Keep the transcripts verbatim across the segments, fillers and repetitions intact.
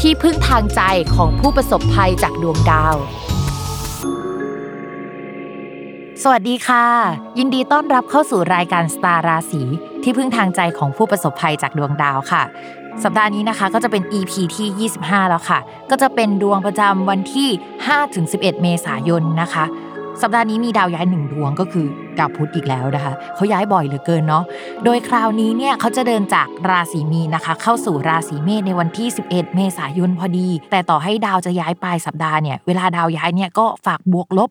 ที่พึ่งทางใจของผู้ประสบภัยจากดวงดาวสวัสดีค่ะยินดีต้อนรับเข้าสู่รายการสตาร์ราศีที่พึ่งทางใจของผู้ประสบภัยจากดวงดาวค่ะสัปดาห์นี้นะคะก็จะเป็น อี พี ที่ยี่สิบห้าแล้วค่ะก็จะเป็นดวงประจำวันที่ ห้าถึงสิบเอ็ด เมษายนนะคะสัปดาห์นี้มีดาวย้ายหนึ่งดวงก็คือดาวพุธอีกแล้วนะคะเขาย้ายบ่อยเหลือเกินเนาะโดยคราวนี้เนี่ยเขาจะเดินจากราศีมีนนะคะเข้าสู่ราศีเมษในวันที่สิบเอ็ดเมษายนพอดีแต่ต่อให้ดาวจะย้ายปลายสัปดาห์เนี่ยเวลาดาวย้ายเนี่ยก็ฝากบวกลบ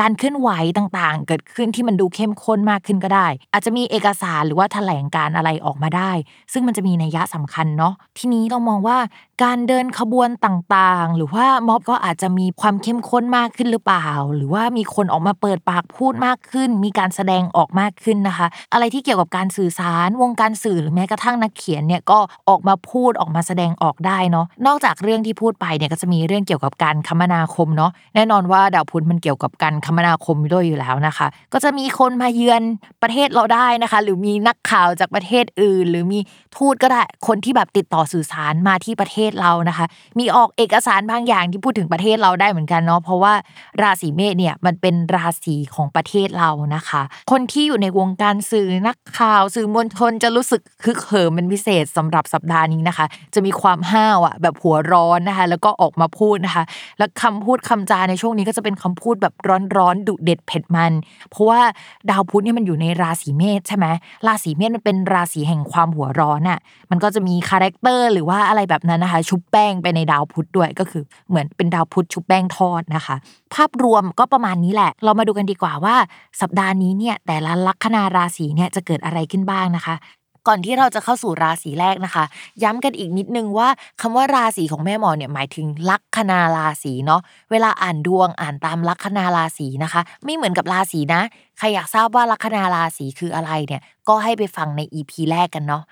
การเคลื่อนไหวต่างๆเกิดขึ้นที่มันดูเข้มข้นมากขึ้นก็ได้อาจจะมีเอกสารหรือว่าแถลงการอะไรออกมาได้ซึ่งมันจะมีนัยยะสำคัญเนาะทีนี้เรามองว่าการเดินขบวนต่างๆหรือว่าม็อบก็อาจจะมีความเข้มข้นมากขึ้นหรือเปล่าหรือว่ามีคนออกมาเปิดปากพูดมากขึ้นมีการแสดงออกมากขึ้นนะคะอะไรที่เกี่ยวกับการสื่อสารวงการสื่อหรือแม้กระทั่งนักเขียนเนี่ยก็ออกมาพูดออกมาแสดงออกได้เนาะนอกจากเรื่องที่พูดไปเนี่ยก็จะมีเรื่องเกี่ยวกับการคมนาคมเนาะแน่นอนว่าดาวพุธมันเกี่ยวกับการคมนาคมด้วยอยู่แล้วนะคะก็จะมีคนมาเยือนประเทศเราได้นะคะหรือมีนักข่าวจากประเทศอื่นหรือมีทูตก็ได้คนที่แบบติดต่อสื่อสารมาที่ประเทศเรานะคะมีออกเอกสารบางอย่างที่พูดถึงประเทศเราได้เหมือนกันเนาะเพราะว่าราศีเมษเนี่ยมันเป็นราศีของประเทศเรานะคะคนที่อยู่ในวงการสื่อนักข่าวสื่อมวลชนจะรู้สึกคึกเหิมเป็นพิเศษสำหรับสัปดาห์นี้นะคะจะมีความห้าวอ่ะแบบหัวร้อนนะคะแล้วก็ออกมาพูดนะคะและคำพูดคำจาในช่วงนี้ก็จะเป็นคำพูดแบบร้อนร้อนดุเด็ดเผ็ดมันเพราะว่าดาวพุธเนี่ยมันอยู่ในราศีเมษใช่ไหมราศีเมษมันเป็นราศีแห่งความหัวร้อนน่ะมันก็จะมีคาแรคเตอร์หรือว่าอะไรแบบนั้นนะคะชุบแป้งไปในดาวพุธด้วยก็คือเหมือนเป็นดาวพุธชุบแป้งทอดนะคะภาพรวมก็ประมาณนี้แหละเรามาดูกันดีกว่าว่าสัปดาห์นี้เนี่ยแต่ละลัคนาราศีเนี่ยจะเกิดอะไรขึ้นบ้างนะคะก่อนที่เราจะเข้าสู่ราศีแรกนะคะย้ำกันอีกนิดนึงว่าคำว่าราศีของแม่หมอเนี่ยหมายถึงลัคนาราศีเนาะเวลาอ่านดวงอ่านตามลัคนาราศีนะคะไม่เหมือนกับราศีนะใครอยากทราบว่าลัคนาราศีคืออะไรเนี่ยก็ให้ไปฟังใน อี พี แรกกันเนาะ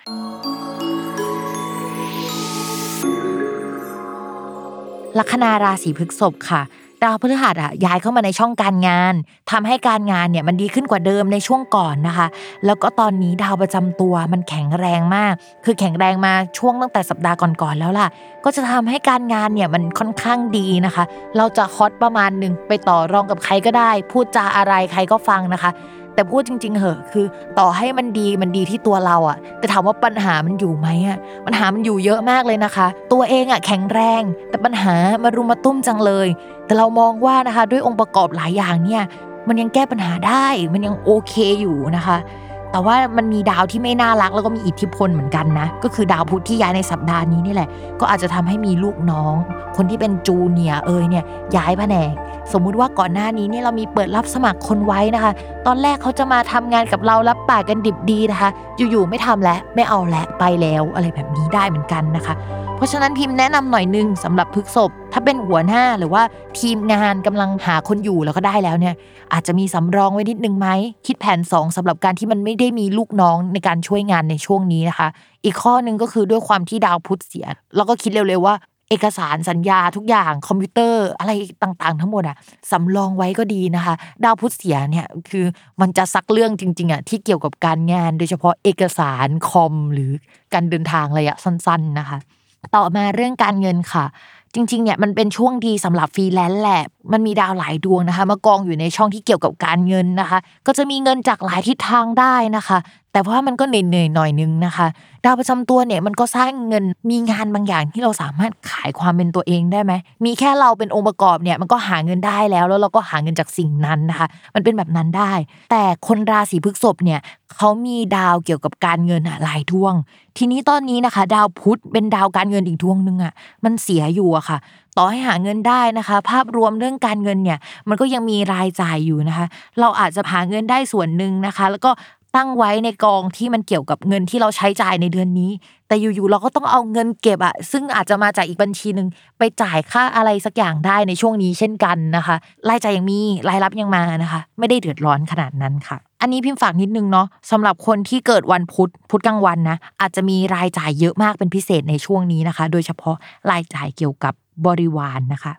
ลัคนาราศีพฤษภค่ะดาวพฤหัสอ่ะย้ายเข้ามาในช่องการงานทำให้การงานเนี่ยมันดีขึ้นกว่าเดิมในช่วงก่อนนะคะแล้วก็ตอนนี้ดาวประจำตัวมันแข็งแรงมากคือแข็งแรงมาช่วงตั้งแต่สัปดาห์ก่อนๆแล้วล่ะก็จะทำให้การงานเนี่ยมันค่อนข้างดีนะคะเราจะฮอตประมาณนึงไปต่อรองกับใครก็ได้พูดจาอะไรใครก็ฟังนะคะแต่พูดจริงๆเหอะคือต่อให้มันดีมันดีที่ตัวเราอ่ะแต่ถามว่าปัญหามันอยู่ไหมอ่ะปัญหามันอยู่เยอะมากเลยนะคะตัวเองอ่ะแข็งแรงแต่ปัญหามารุมมาตุ้มจังเลยแต่เรามองว่านะคะด้วยองค์ประกอบหลายอย่างเนี่ยมันยังแก้ปัญหาได้มันยังโอเคอยู่นะคะแต่ว่ามันมีดาวที่ไม่น่ารักแล้วก็มีอิทธิพลเหมือนกันนะก็คือดาวพุธที่ย้ายในสัปดาห์นี้นี่แหละก็อาจจะทำให้มีลูกน้องคนที่เป็นจูเนียร์เอ้ยเนี่ยย้ายแผนกสมมุติว่าก่อนหน้านี้เนี่ยเรามีเปิดรับสมัครคนไว้นะคะตอนแรกเขาจะมาทำงานกับเรารับปากกันดิบดีนะคะอยู่ๆไม่ทำแล้วไม่เอาแล้วไปแล้วอะไรแบบนี้ได้เหมือนกันนะคะเพราะฉะนั้นพิมพ์แนะนำหน่อยนึงสำหรับพฤษภถ้าเป็นหัวหน้าหรือว่าทีมงานกำลังหาคนอยู่แล้วก็ได้แล้วเนี่ยอาจจะมีสำรองไว้นิดนึงไหมคิดแผนสองสำหรับการที่มันไม่ได้มีลูกน้องในการช่วยงานในช่วงนี้นะคะอีกข้อนึงก็คือด้วยความที่ดาวพุธเสียเราก็คิดเร็วๆว่า เอกสารสัญญาทุกอย่างคอมพิวเตอร์อะไรต่างๆทั้งหมดอ่ะสำรองไว้ก็ดีนะคะดาวพุธเสียเนี่ยคือมันจะซักเรื่องจริงๆอ่ะที่เกี่ยวกับการงานโดยเฉพาะเอกสารคอมหรือการเดินทางระยะสั้นๆนะคะต่อมาเรื่องการเงินค่ะจริงๆเนี่ยมันเป็นช่วงดีสำหรับฟรีแลนซ์แหละมันมีดาวหลายดวงนะคะมากองอยู่ในช่องที่เกี่ยวกับการเงินนะคะก็จะมีเงินจากหลายทิศทางได้นะคะแต่ว่ามันก็เหนื่อยๆหน่อยนึงนะคะดาวประจำตัวเนี่ยมันก็สร้างเงินมีงานบางอย่างที่เราสามารถขายความเป็นตัวเองได้ไหมมีแค่เราเป็นองค์ประกอบเนี่ยมันก็หาเงินได้แล้วแล้วเราก็หาเงินจากสิ่งนั้นนะคะมันเป็นแบบนั้นได้แต่คนราศีพฤษภเนี่ยเขามีดาวเกี่ยวกับการเงินอ่ะหลายดวงทีนี้ตอนนี้นะคะดาวพุธเป็นดาวการเงินอีกดวงนึงอ่ะมันเสียอยู่อะค่ะต่อให้หาเงินได้นะคะภาพรวมเรื่องการเงินเนี่ยมันก็ยังมีรายจ่ายอยู่นะคะเราอาจจะหาเงินได้ส่วนนึงนะคะแล้วก็ตั้งไว้ในกองที่มันเกี่ยวกับเงินที่เราใช้จ่ายในเดือนนี้แต่อยู่ๆเราก็ต้องเอาเงินเก็บอะซึ่งอาจจะมาจากอีกบัญชีนึงไปจ่ายค่าอะไรสักอย่างได้ในช่วงนี้เช่นกันนะคะรายจ่ายยังมีรายรับยังมานะคะไม่ได้เดือดร้อนขนาดนั้นค่ะอันนี้พิมพ์ฝากนิดนึงเนาะสำหรับคนที่เกิดวันพุธพุธกลางวันนะอาจจะมีรายจ่ายเยอะมากเป็นพิเศษในช่วงนี้นะคะโดยเฉพาะรายจ่ายเกี่ยวกับบริวารนะคะ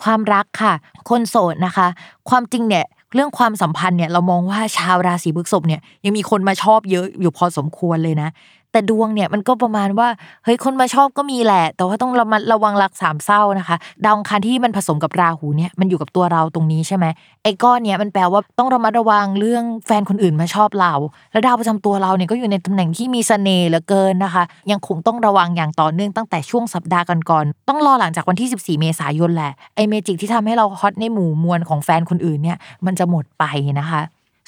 ความรักค่ะคนโสดนะคะความจริงเนี่ยเรื่องความสัมพันธ์เนี่ยเรามองว่าชาวราศีพฤษภเนี่ยยังมีคนมาชอบเยอะอยู่พอสมควรเลยนะแต่ดวงเนี่ยมันก็ประมาณว่าเฮ้ยคนมาชอบก็มีแหละแต่ว่าต้องระมัดระวังรักสามเศร้านะคะดาวอังคารที่มันผสมกับราหูเนี่ยมันอยู่กับตัวเราตรงนี้ใช่ไหมไอ้ก้อนเนี่ยมันแปลว่าต้องระมัดระวังเรื่องแฟนคนอื่นมาชอบเราแล้วดาวประจำตัวเราเนี่ยก็อยู่ในตำแหน่งที่มีเสน่ห์เหลือเกินนะคะยังคงต้องระวังอย่างต่อเนื่องตั้งแต่ช่วงสัปดาห์ก่อนๆต้องรอหลังจากวันที่สิบสี่เมษายนแหละไอ้เมจิกที่ทำให้เราฮอตในหมู่มวลของแฟนคนอื่นเนี่ยมันจะหมดไปนะคะ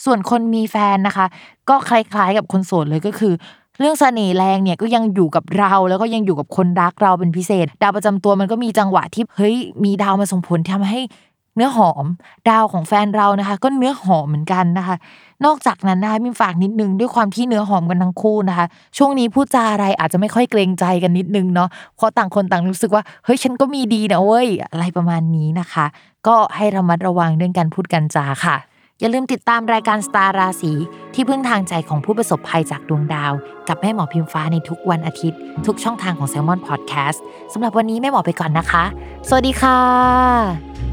ส่วนคนมีแฟนนะคะก็คล้ายๆกับคนโสดเลยก็คือเรื่องเสน่ห์แรงเนี่ยก็ยังอยู่กับเราแล้วก็ยังอยู่กับคนรักเราเป็นพิเศษดาวประจำตัวมันก็มีจังหวะที่เฮ้ยมีดาวมาส่งผลทำให้เนื้อหอมดาวของแฟนเรานะคะก็เนื้อหอมเหมือนกันนะคะนอกจากนั้นนะคะมีฝากนิดนึงด้วยความที่เนื้อหอมกันทั้งคู่นะคะช่วงนี้พูดจาอะไรอาจจะไม่ค่อยเกรงใจกันนิดนึงเนาะเพราะต่างคนต่างรู้สึกว่าเฮ้ยฉันก็มีดีนะเว้ยอะไรประมาณนี้นะคะก็ให้ระมัดระวังเรื่องการพูดการจาค่ะอย่าลืมติดตามรายการสตาร์ราศีที่พึ่งทางใจของผู้ประสบภัยจากดวงดาวกับแม่หมอพิมฟ้าในทุกวันอาทิตย์ทุกช่องทางของ Salmon Podcast สำหรับวันนี้แม่หมอไปก่อนนะคะสวัสดีค่ะ